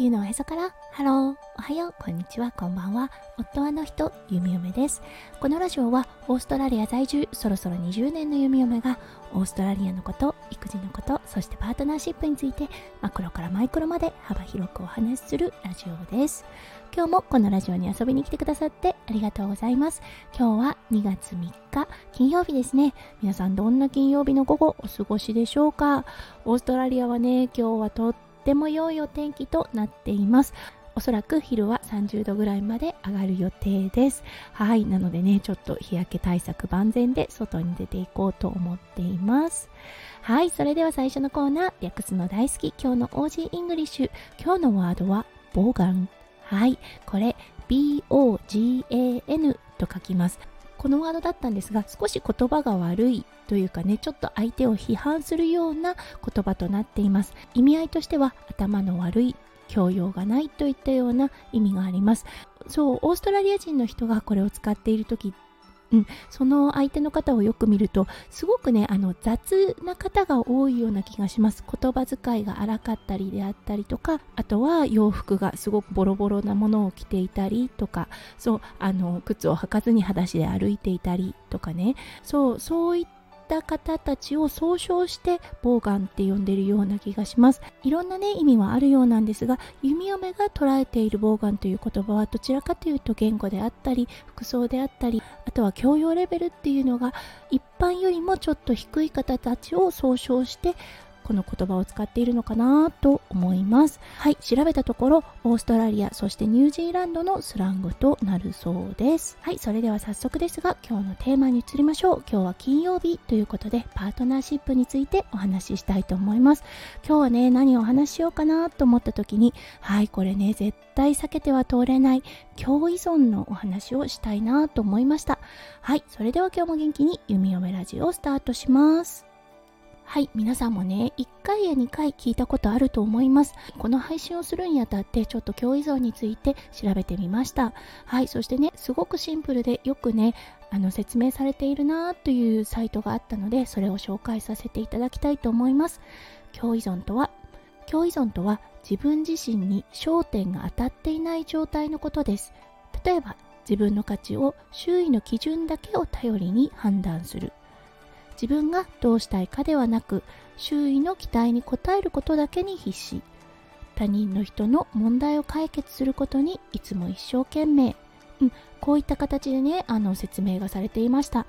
球のおへそからハロー、おはよう、こんにちは、こんばんは。夫はの人、ゆみおめです。このラジオはオーストラリア在住、そろそろ20年のゆみおめがオーストラリアのこと、育児のこと、そしてパートナーシップについてマクロからマイクロまで幅広くお話しするラジオです。今日もこのラジオに遊びに来てくださってありがとうございます。今日は2月3日金曜日ですね。皆さんどんな金曜日の午後お過ごしでしょうか。オーストラリアはね、今日はとっても良いお天気となっています。おそらく昼は30度ぐらいまで上がる予定です。はい、なのでね、ちょっと日焼け対策万全で外に出ていこうと思っています。はい、それでは最初のコーナー、略すの大好き、今日の OG イングリッシュ。今日のワードはボガン。はい、これ B-O-G-A-N と書きます。このワードだったんですが、少し言葉が悪いというかね、ちょっと相手を批判するような言葉となっています。意味合いとしては頭の悪い、教養がないといったような意味があります。そう、オーストラリア人の人がこれを使っている時、その相手の方をよく見るとすごくね、雑な方が多いような気がします。言葉遣いが荒かったりであったりとか、あとは洋服がすごくボロボロなものを着ていたりとか、そう靴を履かずに裸足で歩いていたりとかね、そういった方たちを総称してボーガンって呼んでるような気がします。いろんなね、意味はあるようなんですが、弓嫁が捉えているボーガンという言葉はどちらかというと言語であったり服装であったり、あとは教養レベルっていうのが一般よりもちょっと低い方たちを総称してこの言葉を使っているのかなと思います。はい、調べたところオーストラリア、そしてニュージーランドのスラングとなるそうです。はい、それでは早速ですが今日のテーマに移りましょう。今日は金曜日ということでパートナーシップについてお話ししたいと思います。今日はね、何をお話ししようかなと思った時に、はい、これね絶対避けては通れない共依存のお話をしたいなと思いました。はい、それでは今日も元気に弓嫁ラジオをスタートします。はい、皆さんもね、1回や2回聞いたことあると思います。この配信をするにあたってちょっと共依存について調べてみました。はい、そしてね、すごくシンプルでよくね説明されているなというサイトがあったので、それを紹介させていただきたいと思います。共依存とは自分自身に焦点が当たっていない状態のことです。例えば自分の価値を周囲の基準だけを頼りに判断する、自分がどうしたいかではなく周囲の期待に応えることだけに必死、他人の人の問題を解決することにいつも一生懸命、こういった形でね説明がされていました。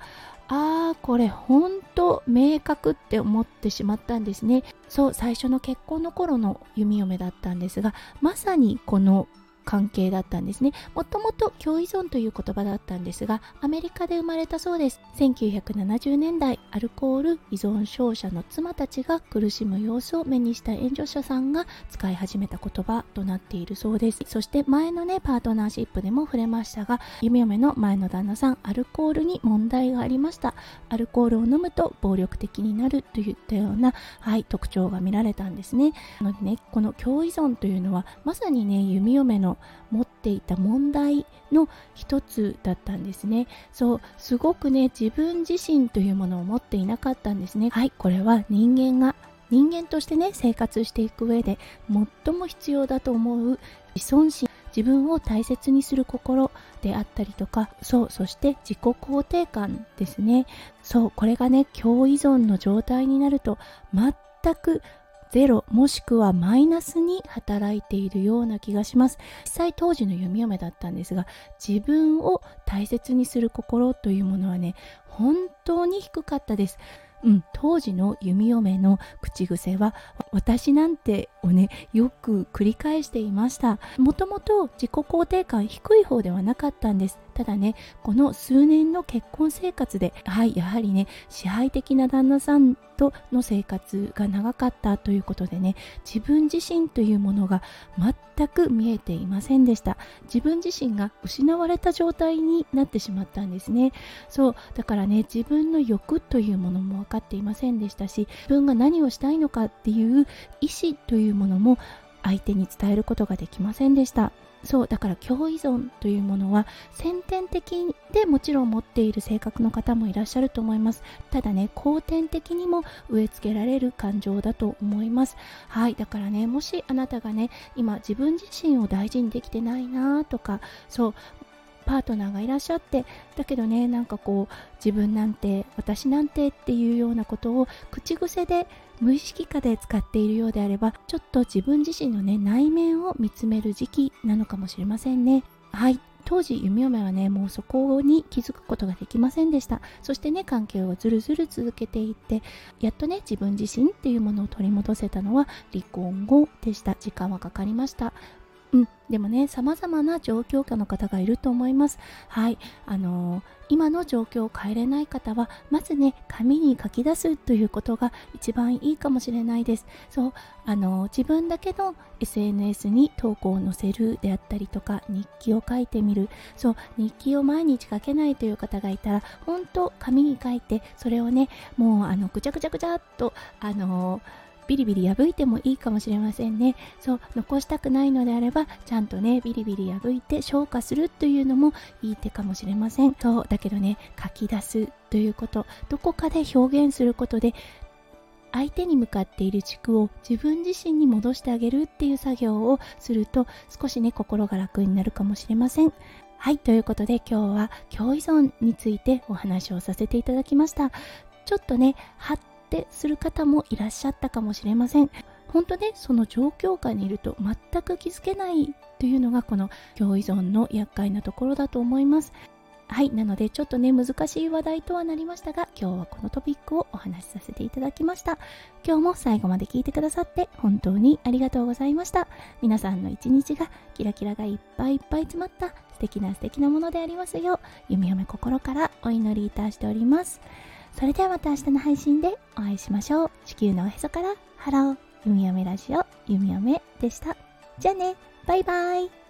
これほんと明確って思ってしまったんですね。そう、最初の結婚の頃の弓嫁だったんですが、まさにこの関係だったんですね。もともと共依存という言葉だったんですが、アメリカで生まれたそうです。1970年代、アルコール依存症者の妻たちが苦しむ様子を目にした援助者さんが使い始めた言葉となっているそうです。そして前のね、パートナーシップでも触れましたが、弓嫁の前の旦那さん、アルコールに問題がありました。アルコールを飲むと暴力的になるといったような、はい、特徴が見られたんですね。なのでね、この共依存というのはまさにね、弓嫁の持っていた問題の一つだったんですね。そう、すごくね、自分自身というものを持っていなかったんですね。はい、これは人間としてね、生活していく上で最も必要だと思う依存心、自分を大切にする心であったりとか、そして自己肯定感ですね。そう、これがね、共依存の状態になると全くゼロ、もしくはマイナスに働いているような気がします。実際当時の弓嫁だったんですが、自分を大切にする心というものはね、本当に低かったです。当時の弓嫁の口癖は私なんてをね、よく繰り返していました。もともと自己肯定感低い方ではなかったんです。ただね、この数年の結婚生活で、はい、やはりね、支配的な旦那さんとの生活が長かったということでね、自分自身というものが全く見えていませんでした。自分自身が失われた状態になってしまったんですね。そうだからね、自分の欲というものも分かっていませんでしたし、自分が何をしたいのかっていう意思というものも相手に伝えることができませんでした。そうだから共依存というものは先天的でもちろん持っている性格の方もいらっしゃると思います。ただね、後天的にも植え付けられる感情だと思います。はい、だからね、もしあなたがね今自分自身を大事にできてないなとか、そうパートナーがいらっしゃって、だけどねなんかこう自分なんて私なんてっていうようなことを口癖で無意識化で使っているようであれば、ちょっと自分自身のね内面を見つめる時期なのかもしれませんね。はい、当時弓嫁はねもうそこに気づくことができませんでした。そしてね関係をずるずる続けていって、やっとね自分自身っていうものを取り戻せたのは離婚後でした。時間はかかりました。でもね様々な状況下の方がいると思います。はい、今の状況を変えれない方はまずね紙に書き出すということが一番いいかもしれないです。そう自分だけの SNS に投稿を載せるであったりとか、日記を書いてみる。そう日記を毎日書けないという方がいたら、本当紙に書いて、それをねもうぐちゃぐちゃぐちゃっとビリビリ破いてもいいかもしれませんね。そう残したくないのであれば、ちゃんとねビリビリ破いて消化するというのもいい手かもしれません。そうだけどね、書き出すということ、どこかで表現することで相手に向かっている軸を自分自身に戻してあげるっていう作業をすると、少しね心が楽になるかもしれません。はい、ということで今日は共依存についてお話をさせていただきました。ちょっとねする方もいらっしゃったかもしれません。本当ねその状況下にいると全く気づけないというのがこの共依存の厄介なところだと思います。はい、なのでちょっとね難しい話題とはなりましたが、今日はこのトピックをお話しさせていただきました。今日も最後まで聞いてくださって本当にありがとうございました。皆さんの一日がキラキラがいっぱいいっぱい詰まった素敵な素敵なものでありますよう、弓嫁心からお祈りいたしております。それではまた明日の配信でお会いしましょう。地球のおへそからハロー、弓嫁ラジオ、弓嫁でした。じゃあね、バイバイ。